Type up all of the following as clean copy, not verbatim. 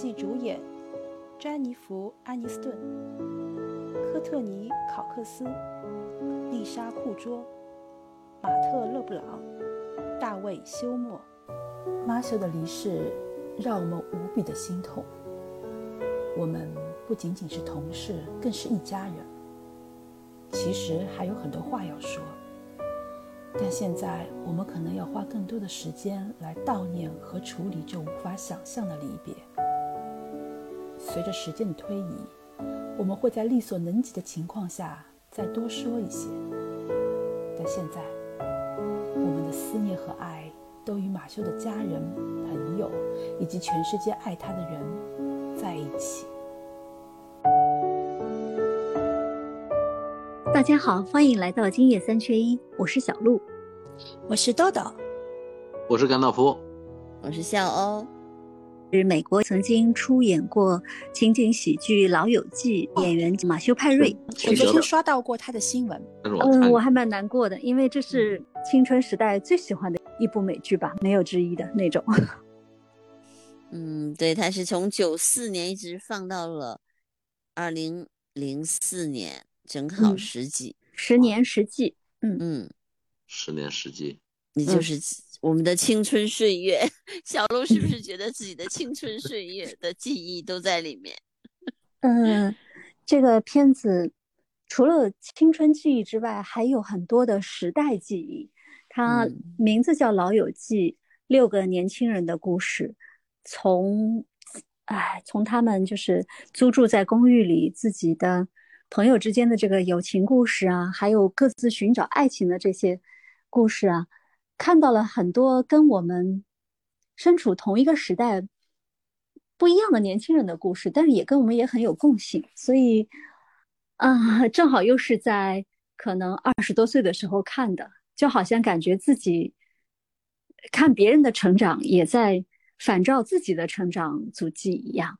戏主演詹妮弗·安妮斯顿、科特尼·考克斯、丽莎·库卓、马特·勒布朗、大卫·休谟。马修的离世让我们无比的心痛，我们不仅仅是同事，更是一家人。其实还有很多话要说，但现在我们可能要花更多的时间来悼念和处理这无法想象的离别。随着时间的推移，我们会在力所能及的情况下再多说一些，但现在我们的思念和爱都与马修的家人、朋友以及全世界爱他的人在一起。大家好，欢迎来到今夜三缺一，我是小鹿，我是豆豆，我是甘道夫，我是笑欧。是美国曾经出演过情景喜剧《老友记》演员马修·派瑞，我昨天刷到过他的新闻。我还蛮难过的，因为这是青春时代最喜欢的一部美剧吧，没有之一的那种。对，他是从94年一直放到了2004年。正好10季，10年10季，10年10季，你就是我们的青春岁月。小鹿是不是觉得自己的青春岁月的记忆都在里面？这个片子除了青春记忆之外，还有很多的时代记忆。它名字叫《老友记》，6个年轻人的故事，从他们就是租住在公寓里自己的。朋友之间的这个友情故事啊，还有各自寻找爱情的这些故事啊，看到了很多跟我们身处同一个时代不一样的年轻人的故事，但是也跟我们也很有共性。所以正好又是在可能20多岁的时候看的，就好像感觉自己看别人的成长也在反照自己的成长足迹一样。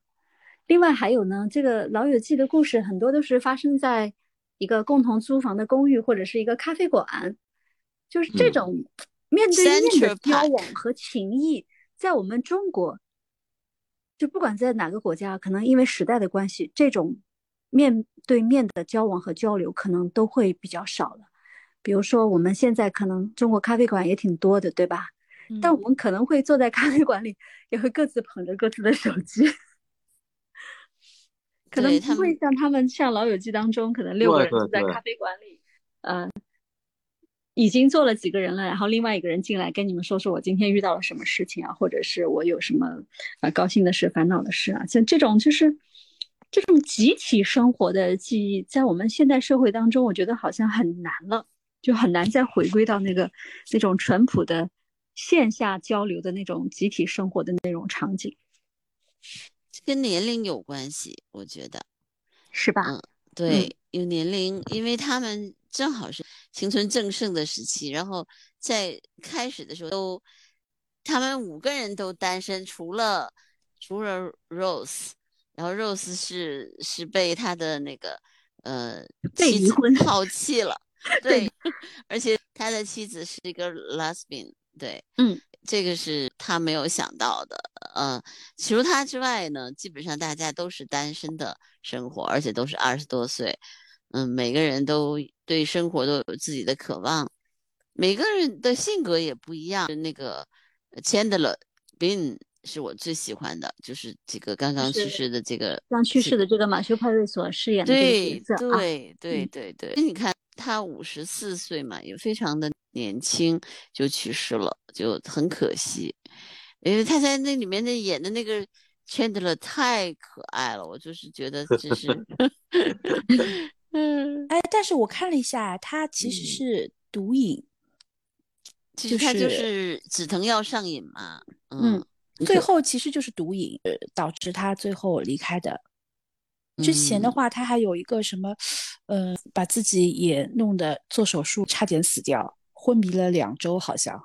另外还有呢，这个老友记的故事很多都是发生在一个共同租房的公寓或者是一个咖啡馆，就是这种面对面的交往和情谊，在我们中国，就不管在哪个国家，可能因为时代的关系，这种面对面的交往和交流可能都会比较少了。比如说我们现在可能中国咖啡馆也挺多的，对吧？但我们可能会坐在咖啡馆里，也会各自捧着各自的手机。可能不会像他们像老友记当中可能6个人就在咖啡馆里已经坐了几个人了，然后另外一个人进来跟你们说我今天遇到了什么事情啊，或者是我有什么高兴的事、烦恼的事啊，像这种就是这种集体生活的记忆，在我们现代社会当中我觉得好像很难了，就很难再回归到那种淳朴的线下交流的那种集体生活的那种场景。跟年龄有关系，我觉得是吧？对，有年龄，因为他们正好是青春正盛的时期，然后在开始的时候都，他们5个人都单身，除了 Rose， 然后 Rose 是被他的那个妻子抛弃了，对，而且他的妻子是一个 lesbian， 对，这个是他没有想到的。除他之外呢，基本上大家都是单身的生活，而且都是20多岁。每个人都对生活都有自己的渴望，每个人的性格也不一样。那个钱德勒是我最喜欢的，就是这个刚去世的这个马修·派瑞所饰演的这个角色。对，你看他54岁嘛，也非常的年轻就去世了，就很可惜。因为他在那里面演的那个钱德勒太可爱了，我就是觉得这是但是我看了一下，他其实是毒瘾，其实他就是止疼药上瘾嘛。最后其实就是毒瘾导致他最后离开的。之前的话他还有一个什么把自己也弄得做手术，差点死掉，昏迷了2周好像，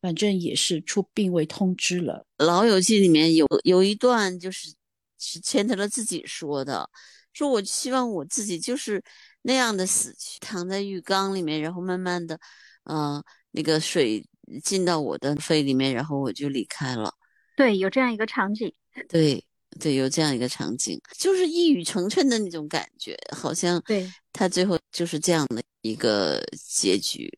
反正也是出病未通知了。老友记里面有一段就是钱德勒自己说的，说我希望我自己就是那样的死去，躺在浴缸里面，然后慢慢的那个水进到我的肺里面，然后我就离开了。对，有这样一个场景。对，对，有这样一个场景，就是一语成谶的那种感觉，好像对他最后就是这样的一个结局。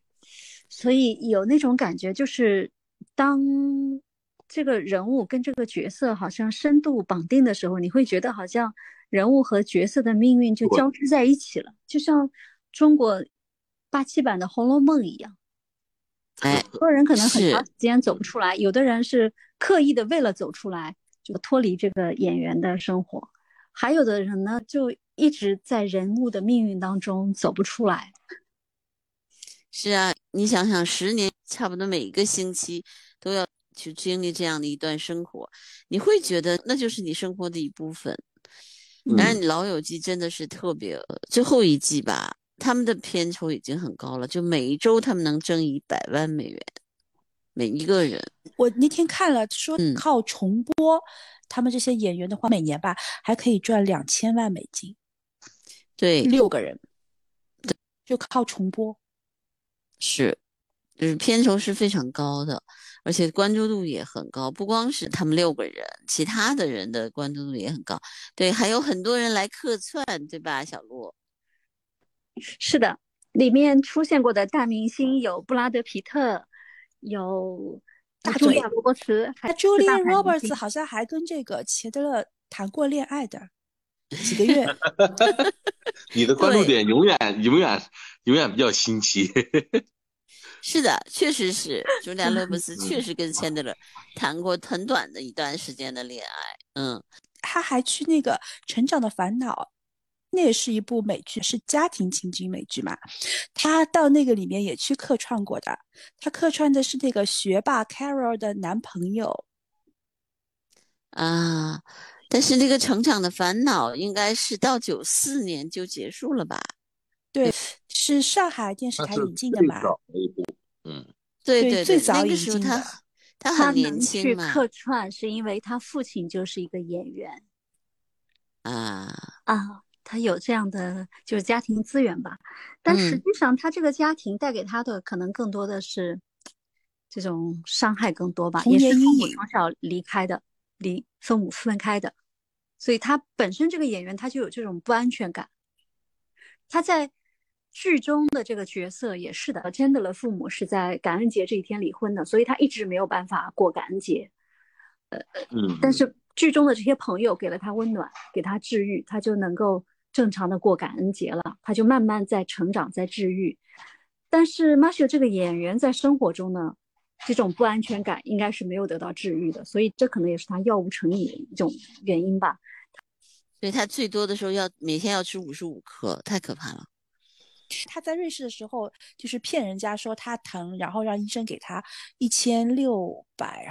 所以有那种感觉，就是当这个人物跟这个角色好像深度绑定的时候，你会觉得好像人物和角色的命运就交织在一起了，就像中国87版的《红楼梦》一样。哎，很多人可能很长时间走不出来，有的人是刻意的为了走出来，就脱离这个演员的生活，还有的人呢，就一直在人物的命运当中走不出来。是啊，你想想，10年差不多每一个星期都要去经历这样的一段生活，你会觉得那就是你生活的一部分。然而，老友记真的是特别，最后一季吧，他们的片酬已经很高了，就每一周他们能挣$1,000,000，每一个人。我那天看了说靠重播，他们这些演员的话，每年吧还可以赚$20,000,000。对，6个人，对，就靠重播。是，就是片酬是非常高的，而且关注度也很高，不光是他们6个人，其他的人的关注度也很高。对，还有很多人来客串，对吧，小鹿？是的，里面出现过的大明星有布拉德皮特，有大茱莉亚罗伯茨，茱莉亚罗伯茨好像还跟这个钱德勒谈过恋爱的几个月。你的关注点永远比较新奇。是的，确实是，茱莉亚·罗伯茨确实跟钱德勒谈过很短的一段时间的恋爱。他还去那个《成长的烦恼》，那也是一部美剧，是家庭情景美剧嘛。他到那个里面也去客串过的，他客串的是那个学霸 Carol 的男朋友啊。但是那个《成长的烦恼》应该是到94年就结束了吧？对，是上海电视台引进的嘛。对对，最早引进的。那个时候他很年轻嘛。他能去客串是因为他父亲就是一个演员。他有这样的就是家庭资源吧。但实际上他这个家庭带给他的可能更多的是这种伤害更多吧。也是父母从小离开的，离父母分开的。所以他本身这个演员他就有这种不安全感。他在剧中的这个角色也是的，钱德勒父母是在感恩节这一天离婚的，所以他一直没有办法过感恩节。但是剧中的这些朋友给了他温暖，给他治愈，他就能够正常的过感恩节了，他就慢慢在成长，在治愈。但是马修这个演员在生活中呢，这种不安全感应该是没有得到治愈的，所以这可能也是他药物成瘾的一种原因吧。所以他最多的时候要每天要吃55颗，太可怕了。他在瑞士的时候就是骗人家说他疼，然后让医生给他1600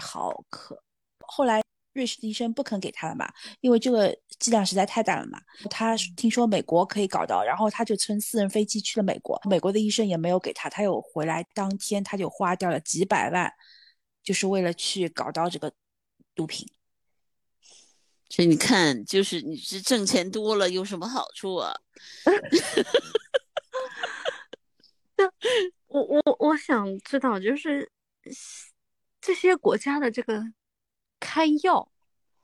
毫克，后来瑞士的医生不肯给他了嘛，因为这个剂量实在太大了嘛。他听说美国可以搞到，然后他就乘私人飞机去了美国，美国的医生也没有给他，他又回来当天他就花掉了几百万，就是为了去搞到这个毒品。所以你看，就是你是挣钱多了有什么好处啊？我想知道，就是这些国家的这个开药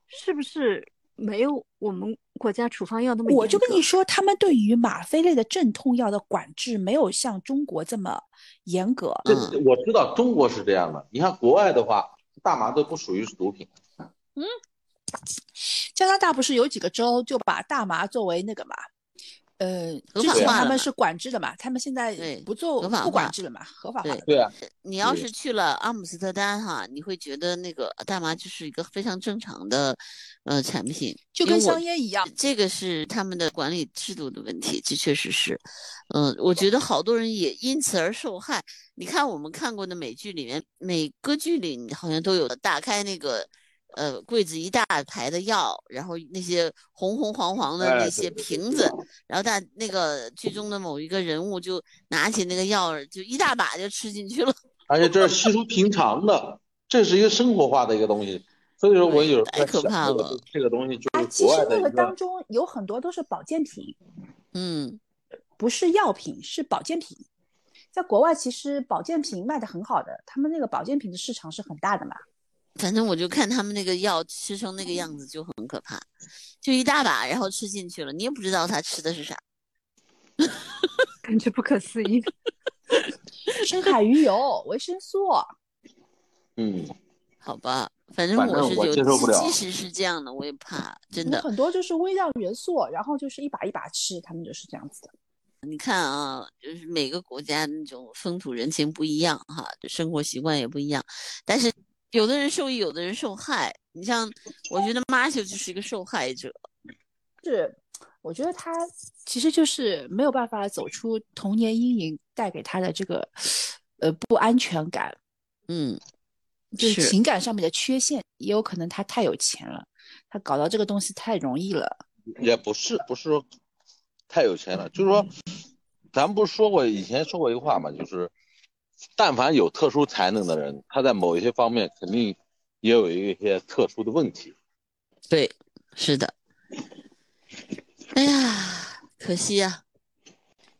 是不是没有我们国家处方药那么严格？我就跟你说，他们对于吗啡类的镇痛药的管制没有像中国这么严格。我知道中国是这样的，你看国外的话，大麻都不属于是毒品。加拿大不是有几个州就把大麻作为那个嘛，之前他们是管制的嘛，他们现在不管制了嘛，合法化了。对啊，你要是去了阿姆斯特丹哈，你会觉得那个大麻就是一个非常正常的产品，就跟香烟一样。这个是他们的管理制度的问题，这确实是。我觉得好多人也因此而受害。你看我们看过的美剧里面，每个剧里好像都有打开那个柜子一大排的药，然后那些红红黄黄的那些瓶子，然后那个剧中的某一个人物就拿起那个药，就一大把就吃进去了。而且这是稀疏平常的，这是一个生活化的一个东西。所以说我有时候太可怕了，这个东西就是国外的。其实那个当中有很多都是保健品，不是药品，是保健品。在国外其实保健品卖的很好的，他们那个保健品的市场是很大的嘛。反正我就看他们那个药吃成那个样子就很可怕，就一大把然后吃进去了，你也不知道他吃的是啥。感觉不可思议。深海鱼油、维生素。嗯，好吧，反正我接受不了。即使是这样的，我也怕，真的。很多就是微量元素，然后就是一把一把吃，他们就是这样子的。你看啊，就是每个国家那种风土人情不一样哈，生活习惯也不一样，但是有的人受益，有的人受害。你像，我觉得马修就是一个受害者。是。我觉得他其实就是没有办法走出童年阴影带给他的这个不安全感，嗯，就是情感上面的缺陷，也有可能他太有钱了，他搞到这个东西太容易了。也不是说太有钱了，就是说咱不说过以前说过一个话嘛，就是但凡有特殊才能的人，他在某一些方面肯定也有一些特殊的问题。对，是的。哎呀，可惜啊。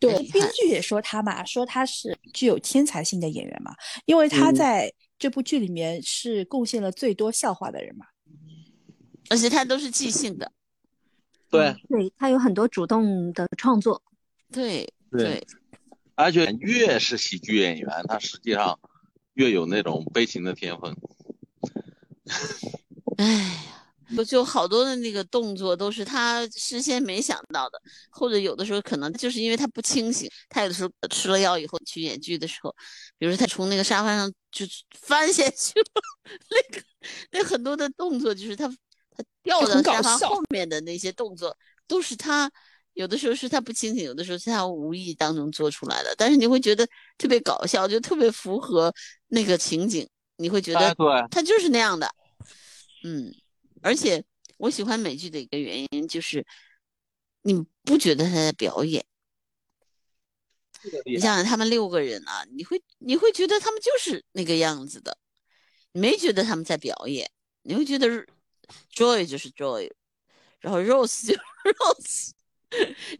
对，编剧也说他嘛，说他是具有天才性的演员嘛，因为他在这部剧里面是贡献了最多笑话的人嘛，而且他都是即兴的。对，对，他有很多主动的创作。对对，而且越是喜剧演员，他实际上越有那种悲情的天分。哎。就好多的那个动作都是他事先没想到的，或者有的时候可能就是因为他不清醒，他有的时候吃了药以后去演剧的时候，比如说他从那个沙发上就翻下去了，那很多的动作就是他掉到沙发后面的那些动作都是他有的时候是他不清醒，有的时候是他无意当中做出来的，但是你会觉得特别搞笑，就特别符合那个情景，你会觉得他就是那样的。嗯，而且我喜欢美剧的一个原因就是你不觉得他在表演，你想想他们六个人啊，你会觉得他们就是那个样子的，你没觉得他们在表演，你会觉得 Joy 就是 Joy， 然后 Rose 就是 Rose。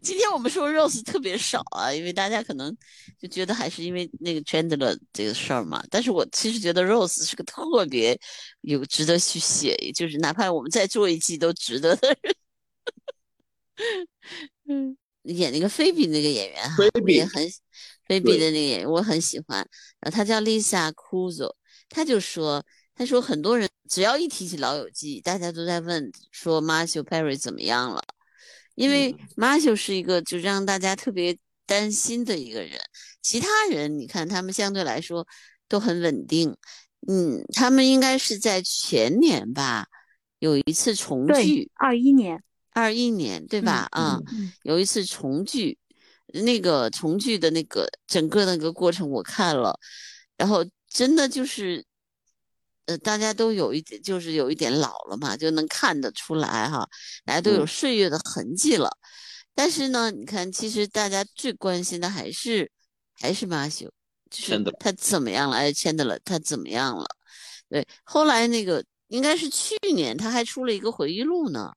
今天我们说 Rose 特别少啊，因为大家可能就觉得还是因为那个 Chandler 这个事儿嘛，但是我其实觉得 Rose 是个特别有值得去写，就是哪怕我们再做一季都值得的人。嗯，演那个菲比那个演员哈，菲比的那个演员我很喜欢，然后他叫 Lisa Kudrow， 他说很多人只要一提起老友记，大家都在问说马修·派瑞怎么样了，因为马修是一个就让大家特别担心的一个人，其他人你看他们相对来说都很稳定。嗯，他们应该是在前年吧有一次重聚，21年对吧？啊、有一次重聚，那个重聚的那个整个那个过程我看了，然后真的就是大家都有一点，就是有一点老了嘛，就能看得出来哈，大家都有岁月的痕迹了。但是呢，你看，其实大家最关心的还是马修，就是他怎么样了？哎，钱德勒他怎么样了？对，后来那个应该是去年，他还出了一个回忆录呢，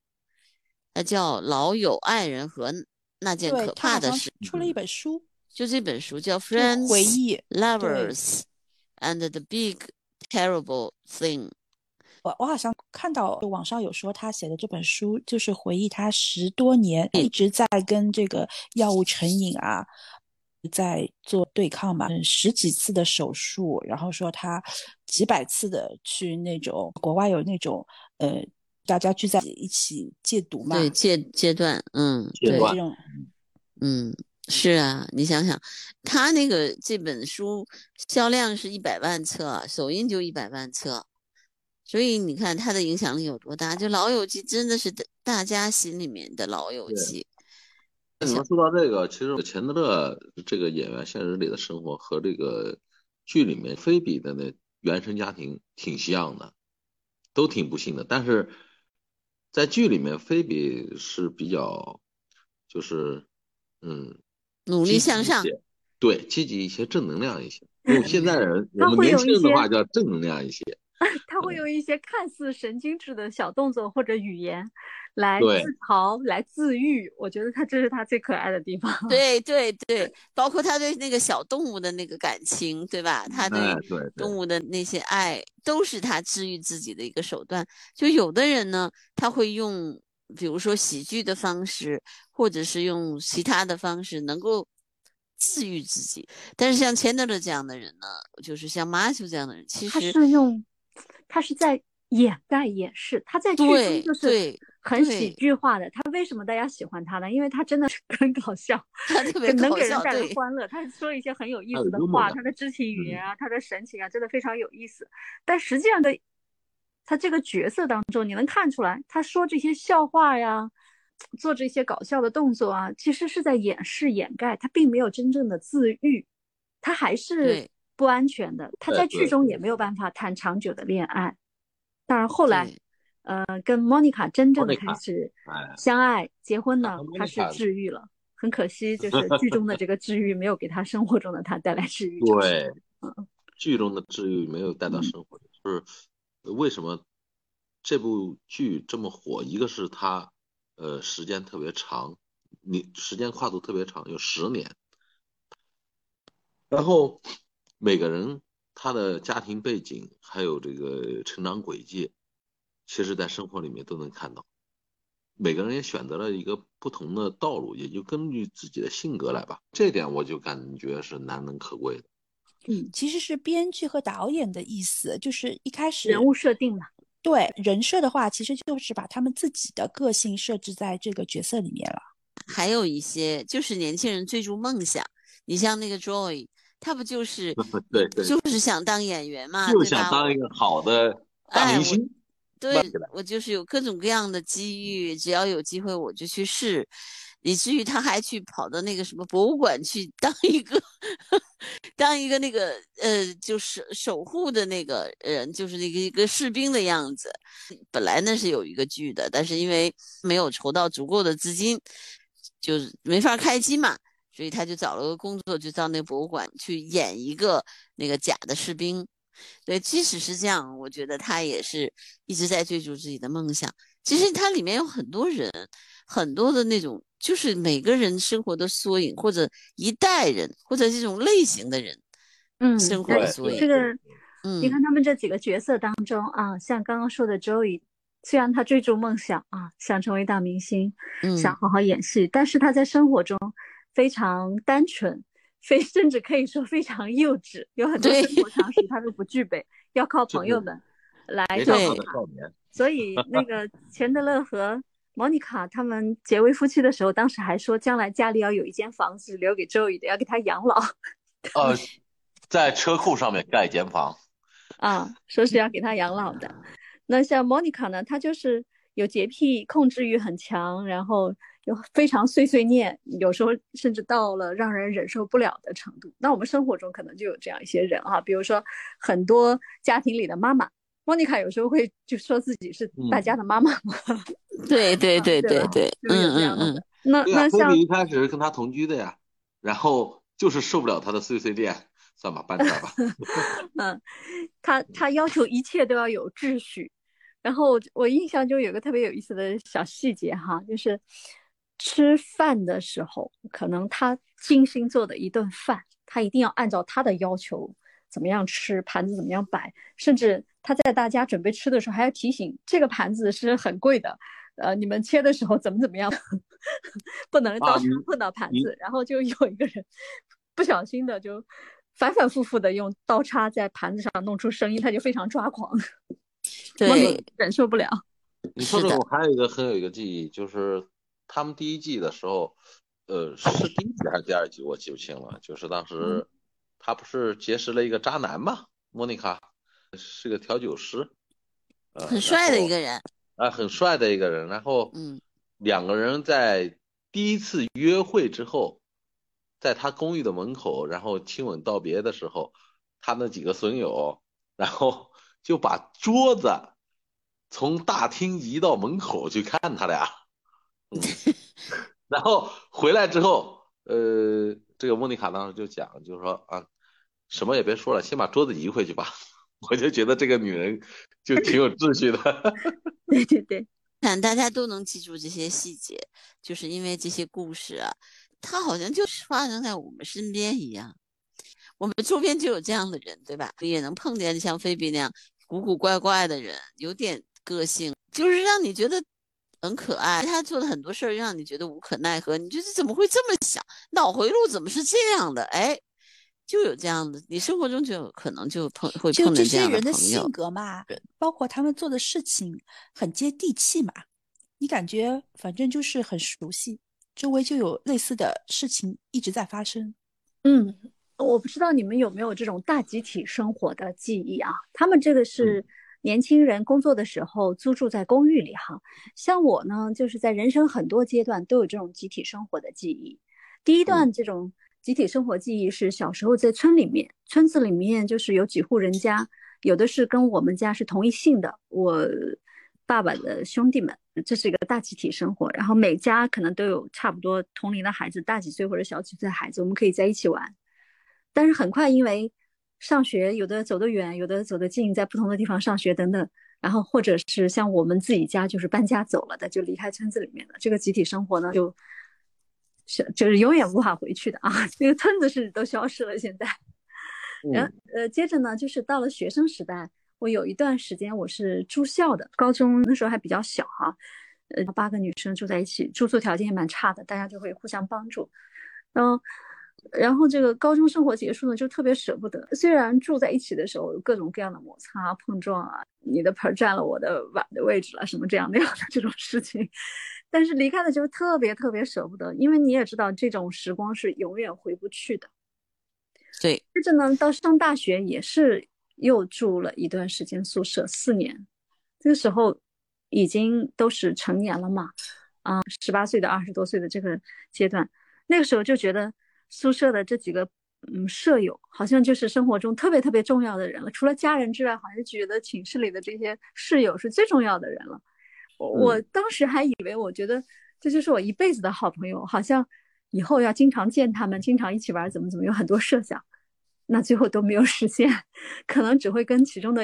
他叫《老友爱人和那件可怕的事》，出了一本书，就这本书叫《Friends, 回忆 Lovers and the Big》。Terrible thing， 我好像看到网上有说他写的这本书就是回忆他10多年一直在跟这个药物成瘾啊在做对抗嘛，10几次的手术，然后说他几百次的去那种国外有那种大家聚在一起戒毒嘛，对戒断，嗯，对这种，嗯。是啊，你想想他那个这本书销量是100万册，首映就100万册，所以你看他的影响力有多大，就老友记真的是大家心里面的老友记。你们说到这个，其实钱德勒这个演员现实里的生活和这个剧里面菲比的那原生家庭挺像的，都挺不幸的，但是在剧里面菲比是比较就是努力向上，对，积极一些，正能量一些。用现在人我们年轻人的话叫正能量一些。他会用一些看似神经质的小动作或者语言来自嘲来自愈，我觉得他这是他最可爱的地方。对对对，包括他对那个小动物的那个感情，对吧，他对动物的那些爱，都是他治愈自己的一个手段。就有的人呢，他会用比如说喜剧的方式或者是用其他的方式能够自愈自己，但是像钱德勒这样的人呢，就是像马修这样的人，其实他是在掩盖掩饰，他在剧中就是很喜剧化的。他为什么大家喜欢他呢？因为他真的很搞笑，他特别搞笑，能给人带来欢乐。他说一些很有意思的话，他的肢体语言啊，他的神情啊，真的非常有意思。但实际上的，他这个角色当中，你能看出来，他说这些笑话呀，做这些搞笑的动作啊，其实是在掩饰掩盖，他并没有真正的自愈，他还是不安全的。他在剧中也没有办法谈长久的恋爱。当然后来跟莫妮卡真正开始相爱结婚呢，他是治愈了。很可惜就是剧中的这个治愈没有给他生活中的他带来治愈。对，剧中的治愈没有带到生活，就是为什么这部剧这么火，一个是他时间特别长，你时间跨度特别长，有10年。然后每个人他的家庭背景还有这个成长轨迹，其实在生活里面都能看到。每个人也选择了一个不同的道路，也就根据自己的性格来吧。这点我就感觉是难能可贵的。嗯，其实是编剧和导演的意思，就是一开始人物设定嘛。对，人设的话其实就是把他们自己的个性设置在这个角色里面了。还有一些就是年轻人追逐梦想，你像那个 Joy， 他不就是对对，就是想当演员嘛，就想当一个好的大明星。对，我就是有各种各样的机遇，只要有机会我就去试。以至于他还去跑到那个什么博物馆去当一个那个就是守护的那个人，就是那个一个士兵的样子。本来那是有一个剧的，但是因为没有筹到足够的资金，就是没法开机嘛，所以他就找了个工作，就到那个博物馆去演一个那个假的士兵。对，即使是这样，我觉得他也是一直在追逐自己的梦想。其实他里面有很多人，很多的那种就是每个人生活的缩影，或者一代人，或者这种类型的人，生活的缩影。这个，你看他们这几个角色当中啊，像刚刚说的 Joey， 虽然他追逐梦想啊，想成为大明星，想好好演戏，但是他在生活中非常单纯，甚至可以说非常幼稚，有很多生活常识他都不具备，要靠朋友们来照顾他。所以那个钱德勒和莫妮卡他们结为夫妻的时候，当时还说将来家里要有一间房子留给周瑜的，要给他养老。在车库上面盖一间房啊，说是要给他养老的。那像莫妮卡呢，她就是有洁癖，控制欲很强，然后有非常碎念，有时候甚至到了让人忍受不了的程度。那我们生活中可能就有这样一些人啊，比如说很多家庭里的妈妈，莫妮卡有时候会就说自己是大家的妈妈嘛。对对对对对，那像菲比一开始是跟他同居的呀，然后就是受不了他的碎念，算吧，搬家吧。他要求一切都要有秩序。然后我印象中有个特别有意思的小细节哈，就是吃饭的时候，可能他精心做的一顿饭，他一定要按照他的要求怎么样吃，盘子怎么样摆，甚至他在大家准备吃的时候还要提醒，这个盘子是很贵的，你们切的时候怎么样，不能到时候碰到盘子。然后就有一个人不小心的就反复复的用刀叉在盘子上弄出声音，他就非常抓狂，对，忍受不了。你说这个，我还有一个很有一个记忆，就是他们第一季的时候，是第一季还是第二季我记不清了，就是当时他不是结识了一个渣男吗？莫妮卡是个调酒师，很帅的一个人啊，很帅的一个人。然后，两个人在第一次约会之后，在他公寓的门口，然后亲吻道别的时候，他那几个损友，然后就把桌子从大厅移到门口去看他俩。然后回来之后，这个莫妮卡当时就讲，就是说啊，什么也别说了，先把桌子移回去吧。我就觉得这个女人就挺有秩序的。对对对，但大家都能记住这些细节，就是因为这些故事啊，它好像就是发生在我们身边一样，我们周边就有这样的人，对吧？也能碰见像菲比那样古古怪怪的人，有点个性，就是让你觉得很可爱，他做了很多事儿让你觉得无可奈何，你觉得怎么会这么想，脑回路怎么是这样的，哎，就有这样的，你生活中就有可能就会碰见这样的朋友。就这些人的性格嘛，包括他们做的事情很接地气嘛，你感觉反正就是很熟悉，周围就有类似的事情一直在发生。嗯，我不知道你们有没有这种大集体生活的记忆啊，他们这个是、年轻人工作的时候租住在公寓里哈，像我呢，就是在人生很多阶段都有这种集体生活的记忆。第一段这种集体生活记忆是小时候在村里面，村子里面就是有几户人家，有的是跟我们家是同一姓的，我爸爸的兄弟们，这是一个大集体生活，然后每家可能都有差不多同龄的孩子，大几岁或者小几岁的孩子，我们可以在一起玩。但是很快因为上学，有的走得远，有的走得近，在不同的地方上学等等，然后或者是像我们自己家就是搬家走了的，就离开村子里面了，这个集体生活呢就是永远无法回去的啊，这个村子是都消失了现在。然后接着呢就是到了学生时代，我有一段时间我是住校的，高中那时候还比较小哈，8个女生住在一起，住宿条件也蛮差的，大家就会互相帮助，然后这个高中生活结束呢，就特别舍不得，虽然住在一起的时候有各种各样的摩擦碰撞啊，你的盆占了我的碗的位置了，什么这样那样的这种事情，但是离开的就特别特别舍不得，因为你也知道这种时光是永远回不去的。对，接着呢到上大学也是又住了一段时间宿舍，4年，这个时候已经都是成年了嘛，18岁的20多岁的这个阶段，那个时候就觉得宿舍的这几个舍友好像就是生活中特别特别重要的人了，除了家人之外，好像觉得寝室里的这些室友是最重要的人了。我当时还以为，我觉得这就是我一辈子的好朋友，好像以后要经常见他们，经常一起玩，怎么有很多设想，那最后都没有实现，可能只会跟其中的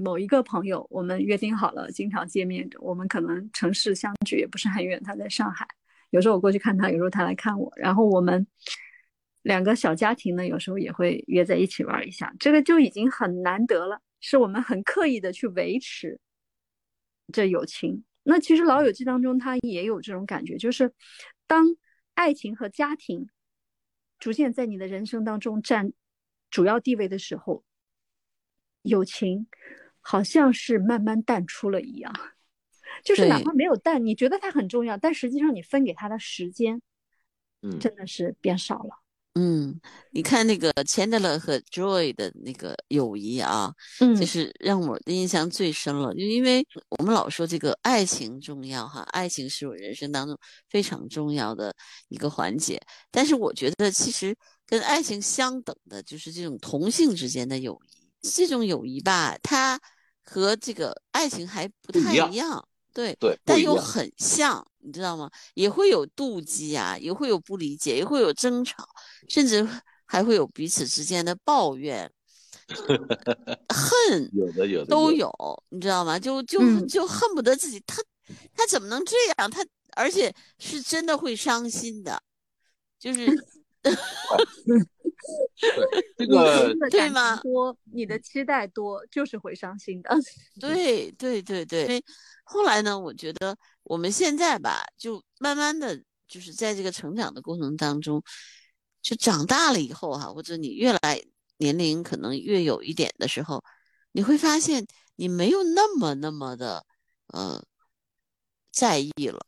某一个朋友，我们约定好了经常见面，我们可能城市相距也不是很远，他在上海，有时候我过去看他，有时候他来看我，然后我们两个小家庭呢，有时候也会约在一起玩一下，这个就已经很难得了，是我们很刻意的去维持这友情。那其实老友记当中它也有这种感觉，就是当爱情和家庭逐渐在你的人生当中占主要地位的时候，友情好像是慢慢淡出了一样，就是哪怕没有淡，你觉得它很重要，但实际上你分给它的时间真的是变少了。你看那个钱德勒和 Joy 的那个友谊啊，就是让我的印象最深了，因为我们老说这个爱情重要哈，爱情是我人生当中非常重要的一个环节，但是我觉得其实跟爱情相等的就是这种同性之间的友谊，这种友谊吧，它和这个爱情还不太一样，对，但又很像，你知道吗？也会有妒忌啊，也会有不理解，也会有争吵，甚至还会有彼此之间的抱怨、恨，有的都有，你知道吗？就恨不得自己，他怎么能这样？他而且是真的会伤心的，就是这个对吗？多你的期待多，就是会伤心的。对。因为后来呢，我觉得我们现在吧，就慢慢的就是在这个成长的过程当中，就长大了以后哈，或者你越来年龄可能越有一点的时候，你会发现你没有那么的在意了，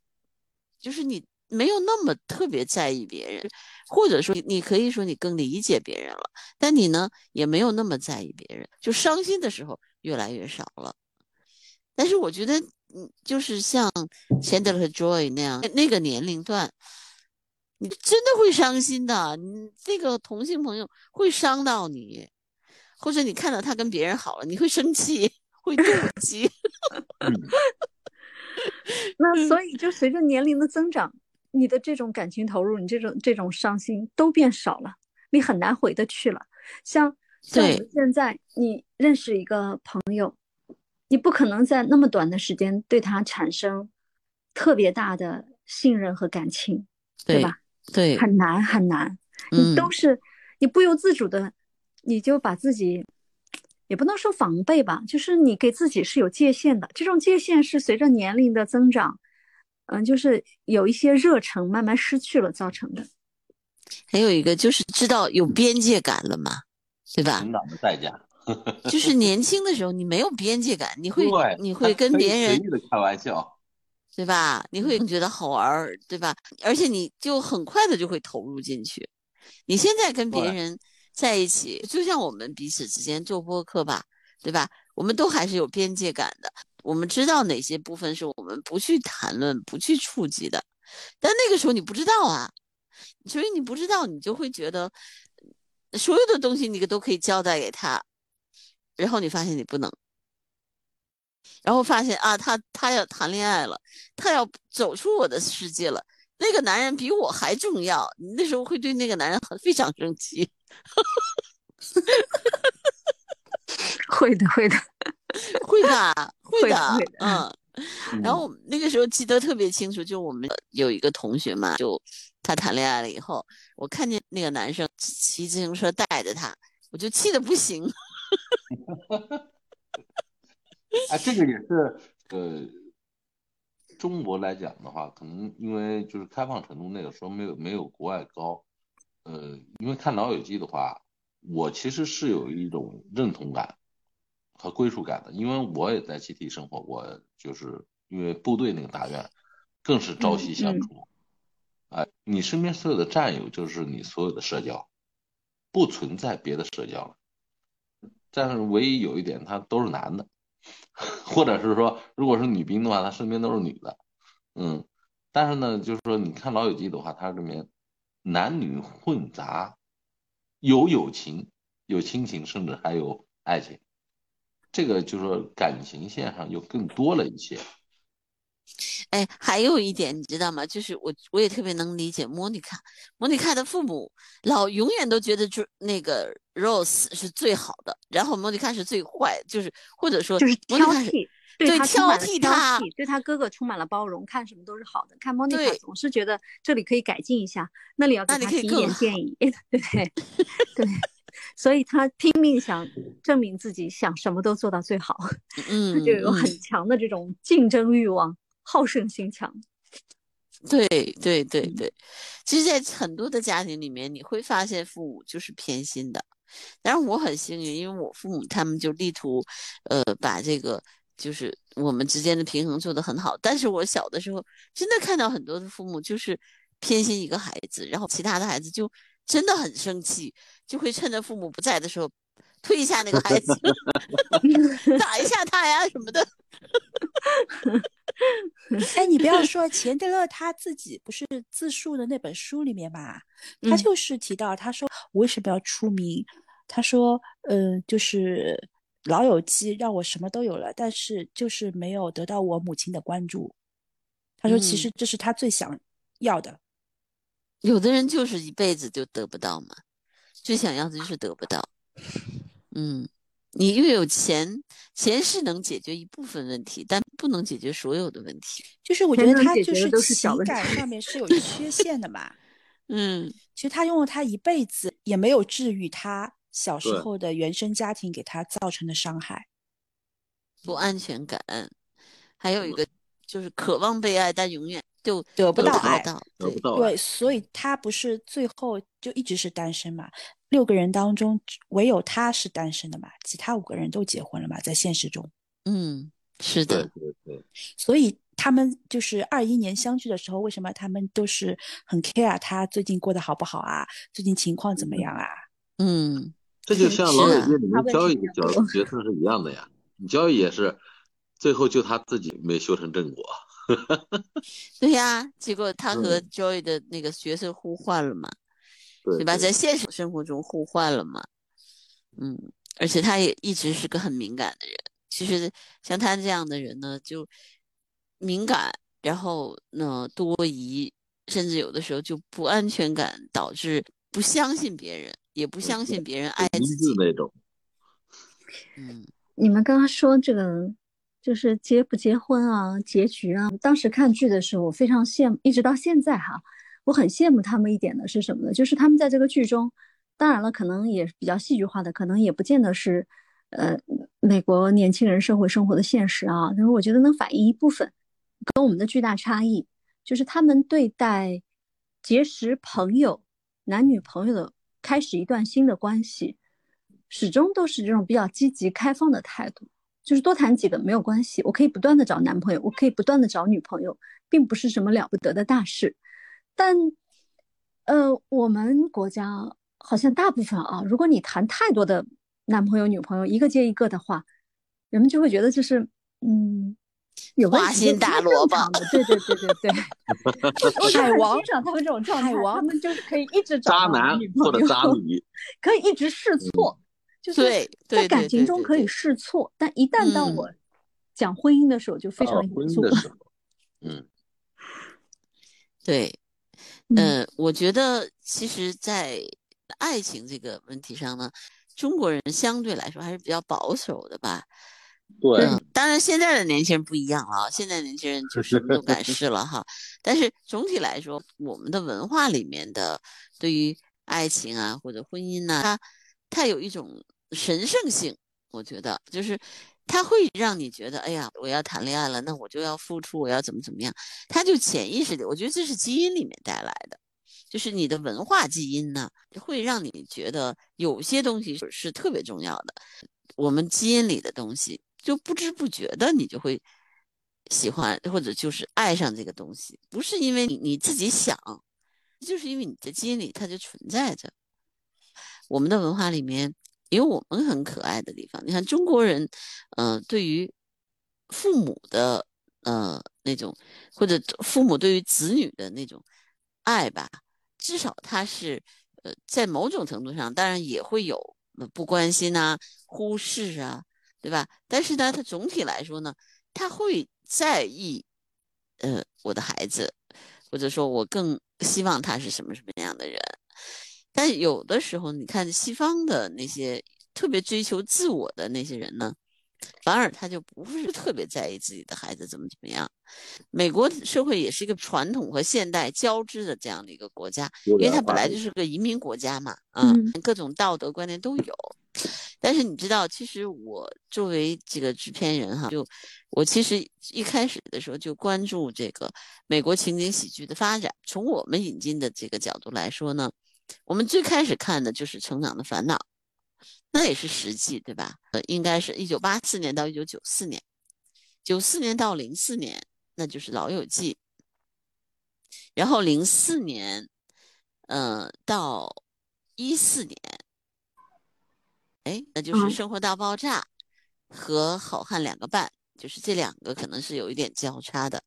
就是你没有那么特别在意别人，或者说你可以说你更理解别人了，但你呢也没有那么在意别人，就伤心的时候越来越少了。但是我觉得就是像钱德勒和 Joy 那样那个年龄段，你真的会伤心的，你这个同性朋友会伤到你，或者你看到他跟别人好了，你会生气，会妒忌。那所以就随着年龄的增长，你的这种感情投入，你这种伤心都变少了，你很难回得去了。像像我们现在你认识一个朋友，你不可能在那么短的时间对他产生特别大的信任和感情， 对吧？对，很难很难。你都是、你不由自主的，你就把自己也不能说防备吧，就是你给自己是有界限的。这种界限是随着年龄的增长，就是有一些热忱慢慢失去了造成的。还有一个就是知道有边界感了嘛，对吧？成长的代价。就是年轻的时候你没有边界感，你会跟别人随意的开玩笑，对吧？你会觉得好玩，对吧？而且你就很快的就会投入进去。你现在跟别人在一起，就像我们彼此之间做播客吧，对吧？我们都还是有边界感的，我们知道哪些部分是我们不去谈论、不去触及的。但那个时候你不知道啊，所以你不知道，你就会觉得所有的东西你都可以交代给他，然后你发现你不能，然后发现啊，他要谈恋爱了，他要走出我的世界了，那个男人比我还重要，你那时候会对那个男人非常生气。会的。然后那个时候记得特别清楚，就我们有一个同学嘛，就他谈恋爱了以后，我看见那个男生骑自行车带着他，我就气得不行。啊，这个也是中国来讲的话，可能因为就是开放程度那个时候没有国外高，因为看老友记的话，我其实是有一种认同感和归属感的，因为我也在集体生活，我就是因为部队那个大院更是朝夕相处，你身边所有的战友就是你所有的社交，不存在别的社交了。但是唯一有一点，他都是男的，或者是说如果是女兵的话，他身边都是女的。但是呢，就是说你看老友记的话，他这边男女混杂，有友情，有亲情，甚至还有爱情，这个就是说感情线上又更多了一些。哎，还有一点你知道吗？就是我也特别能理解莫妮卡的父母老永远都觉得那个 Rose 是最好的，然后莫妮卡是最坏，就是或者说就是挑剔，对，挑剔他，对他哥哥充满了包容，看什么都是好的，看莫妮卡总是觉得这里可以改进一下，那里要给他提一点建议，对。所以他拼命想证明自己，想什么都做到最好，他就有很强的这种竞争欲望，好胜心强。对。其实在很多的家庭里面，你会发现父母就是偏心的。当然我很幸运，因为我父母他们就力图把这个就是我们之间的平衡做得很好，但是我小的时候真的看到很多的父母就是偏心一个孩子，然后其他的孩子就真的很生气，就会趁着父母不在的时候推一下那个孩子，打一下他呀什么的。哎，你不要说，钱德勒他自己不是自述的那本书里面吧，他就是提到，他说我为什么要出名，他说就是老友记让我什么都有了，但是就是没有得到我母亲的关注，他说其实这是他最想要的。有的人就是一辈子就得不到嘛，最想要的就是得不到。你又有钱是能解决一部分问题，但不能解决所有的问题。就是我觉得他就是情感上面是有缺陷的嘛。其实他用了他一辈子也没有治愈他小时候的原生家庭给他造成的伤害，不安全感，还有一个就是渴望被爱，但永远就得不到爱。对，所以他不是最后就一直是单身嘛，六个人当中唯有他是单身的嘛，其他五个人都结婚了嘛，在现实中。是的，对。所以他们就是21年相聚的时候，为什么他们都是很 care 他最近过得好不好啊，最近情况怎么样啊。这就像老友记里面交易的角色是一样的呀，你交易也是最后就他自己没修成正果。对呀，结果他和 Joy 的那个角色互换了嘛，对吧？在现实生活中互换了嘛。而且他也一直是个很敏感的人。其实像他这样的人呢，就敏感，然后呢多疑，甚至有的时候就不安全感，导致不相信别人，也不相信别人爱自己那种。嗯，你们刚刚说这个就是结不结婚啊，结局啊，当时看剧的时候我非常羡慕，一直到现在哈，我很羡慕他们一点的是什么呢？就是他们在这个剧中，当然了，可能也比较戏剧化的，可能也不见得是美国年轻人社会生活的现实啊，但是我觉得能反映一部分跟我们的巨大差异，就是他们对待结识朋友、男女朋友的开始一段新的关系，始终都是这种比较积极开放的态度，就是多谈几个没有关系，我可以不断的找男朋友，我可以不断的找女朋友，并不是什么了不得的大事。但我们国家好像大部分啊，如果你谈太多的男朋友女朋友一个接一个的话，人们就会觉得就是有花心大萝卜，对对对对对，海王欣赏他们这种状态，他们就是可以一直找渣男或者渣女，可以一直试错，就是在感情中可以试错，但一旦到我讲婚姻的时候就非常严肃。对，我觉得其实在爱情这个问题上呢，中国人相对来说还是比较保守的吧。对，当然现在的年轻人不一样了，现在年轻人就什么都敢试了哈。但是总体来说，我们的文化里面的对于爱情啊或者婚姻啊，它有一种神圣性，我觉得就是它会让你觉得，哎呀，我要谈恋爱了，那我就要付出，我要怎么怎么样，它就潜意识里，我觉得这是基因里面带来的。就是你的文化基因呢，会让你觉得有些东西是特别重要的，我们基因里的东西就不知不觉的你就会喜欢或者就是爱上这个东西，不是因为你自己想，就是因为你的基因里它就存在着。我们的文化里面有我们很可爱的地方，你看中国人对于父母的那种，或者父母对于子女的那种爱吧，至少他是在某种程度上，当然也会有不关心啊、忽视啊，对吧？但是呢，他总体来说呢，他会在意我的孩子，或者说我更希望他是什么什么样的人。但有的时候你看西方的那些特别追求自我的那些人呢，反而他就不是特别在意自己的孩子怎么怎么样。美国社会也是一个传统和现代交织的这样的一个国家，因为它本来就是个移民国家嘛，各种道德观念都有。但是你知道，其实我作为这个制片人哈，我其实一开始的时候就关注这个美国情景喜剧的发展。从我们引进的这个角度来说呢，我们最开始看的就是《成长的烦恼》，那也是实际，对吧？应该是1984年到1994年，94年到04年，那就是《老友记》，然后04年到14年，那就是《生活大爆炸》和《好汉两个半》，就是这两个可能是有一点交叉的。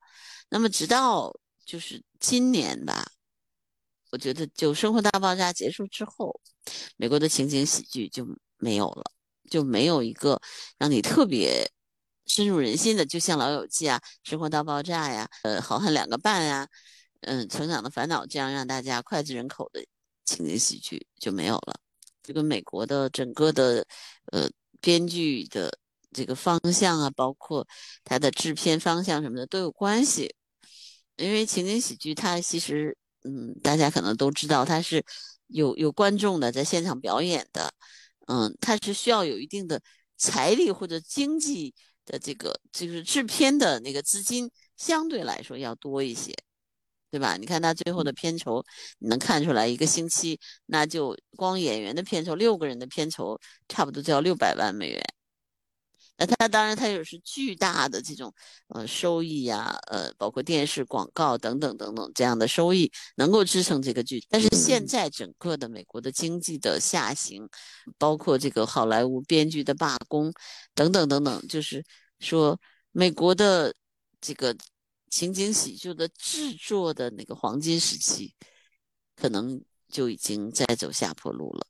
那么直到就是今年吧，我觉得就《生活大爆炸》结束之后，美国的情景喜剧就没有了，就没有一个让你特别深入人心的，就像《老友记》啊、《生活大爆炸》呀、好汉两个半啊、成长的烦恼这样让大家脍炙人口的情景喜剧就没有了。这个美国的整个的编剧的这个方向啊，包括它的制片方向什么的都有关系。因为情景喜剧它其实大家可能都知道，它是有观众的，在现场表演的，它是需要有一定的财力或者经济的这个就是制片的那个资金相对来说要多一些，对吧？你看它最后的片酬，你能看出来一个星期，那就光演员的片酬，6个人的片酬差不多就要600万美元。那它当然它也是巨大的这种收益啊，包括电视广告等等等等这样的收益能够支撑这个剧。但是现在整个的美国的经济的下行，包括这个好莱坞编剧的罢工等等等等，就是说美国的这个情景喜剧的制作的那个黄金时期可能就已经在走下坡路了。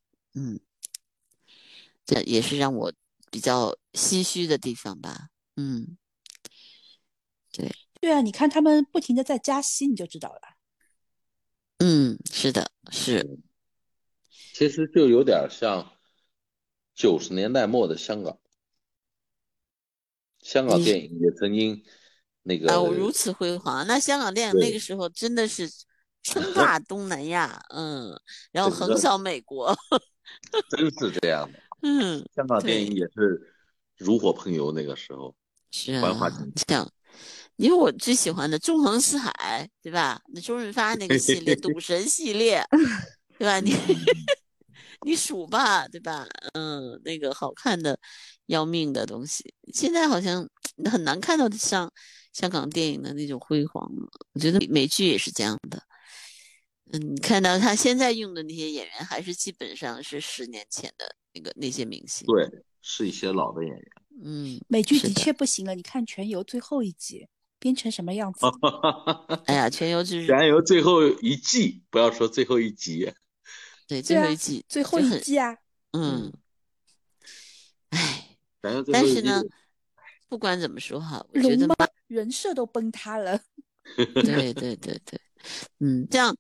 这也是让我比较唏嘘的地方吧。对啊，你看他们不停的在加息你就知道了。是的，是。其实就有点像90年代末的香港。香港电影也曾经那个如此辉煌。那香港电影那个时候真的是称霸东南亚，然后横扫美国，真是这样的。香港电影也是如火烹油，那个时候是啊，因为我最喜欢的纵横四海，对吧？那周润发那个系列，赌神系列，对吧？你数吧，对吧？那个好看的要命的东西，现在好像很难看到像香港电影的那种辉煌了。我觉得美剧也是这样的。你看到他现在用的那些演员，还是基本上是10年前的那些明星。对，是一些老的演员。美剧的确不行了。你看《全游》最后一集编成什么样子？哎呀，《全游》就是《全游》最后一季，不要说最后一集。对，最后一季，最后一季啊。哎，但是呢，不管怎么说哈，我觉得人设都崩塌了。对对对对，这样。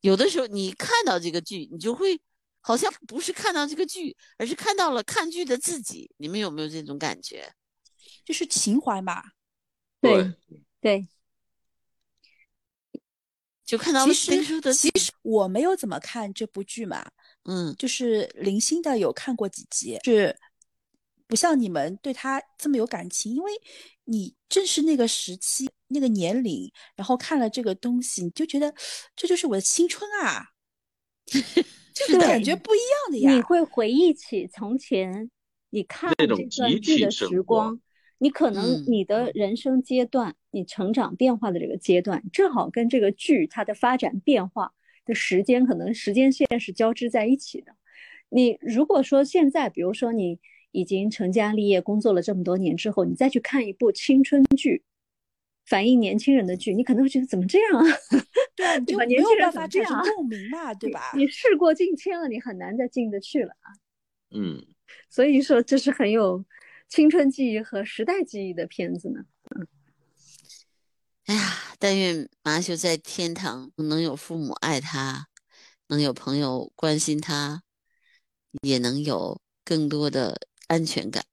有的时候你看到这个剧，你就会好像不是看到这个剧，而是看到了看剧的自己。你们有没有这种感觉？就是情怀嘛。对对，就看到了那时候的。其实我没有怎么看这部剧嘛，就是零星的有看过几集，是不像你们对他这么有感情，因为你正是那个时期。那个年龄，然后看了这个东西，你就觉得这就是我的青春啊，这个感觉不一样的呀。你会回忆起从前你看这段剧的时光，你可能你的人生阶段，你成长变化的这个阶段，正好跟这个剧它的发展变化的时间，可能时间线是交织在一起的。你如果说现在，比如说你已经成家立业，工作了这么多年之后，你再去看一部青春剧。反映年轻人的剧，你可能会觉得怎么这样啊？对，就没有办法产生共鸣嘛，对吧？你事过境迁了，你很难再进得去了啊。所以说这是很有青春记忆和时代记忆的片子呢。哎呀，但愿马修在天堂能有父母爱他，能有朋友关心他，也能有更多的安全感。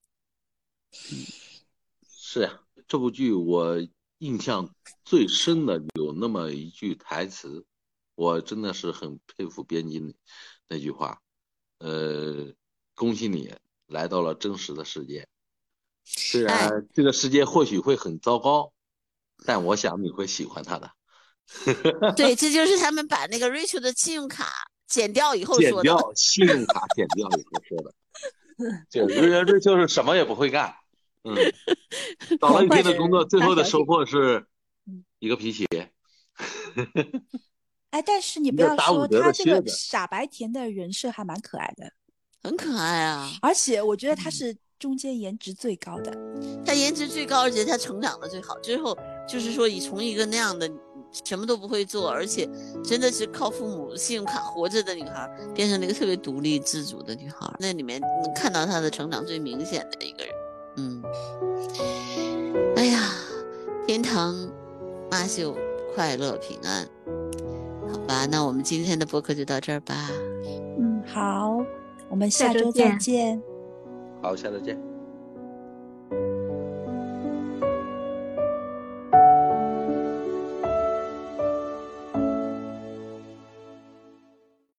是啊，这部剧我。印象最深的有那么一句台词，我真的是很佩服编辑那句话，恭喜你来到了真实的世界，虽然这个世界或许会很糟糕，但我想你会喜欢他的。对，这就是他们把那个 Rachel 的信用卡剪掉以后说的。Rachel 是什么也不会干。找了一天的工作，最后的收获是一个皮鞋。哎，但是你不要说他这个傻白甜的人设还蛮可爱的，很可爱啊！而且我觉得他是中间颜值最高的，他颜值最高，而且他成长的最好。最后就是说，你从一个那样的什么都不会做，而且真的是靠父母信用卡活着的女孩，变成了一个特别独立自主的女孩。那里面能看到她的成长最明显的一个人。哎呀，天堂马修快乐平安。好吧，那我们今天的播客就到这儿吧。好，我们下周再见。好，下周见。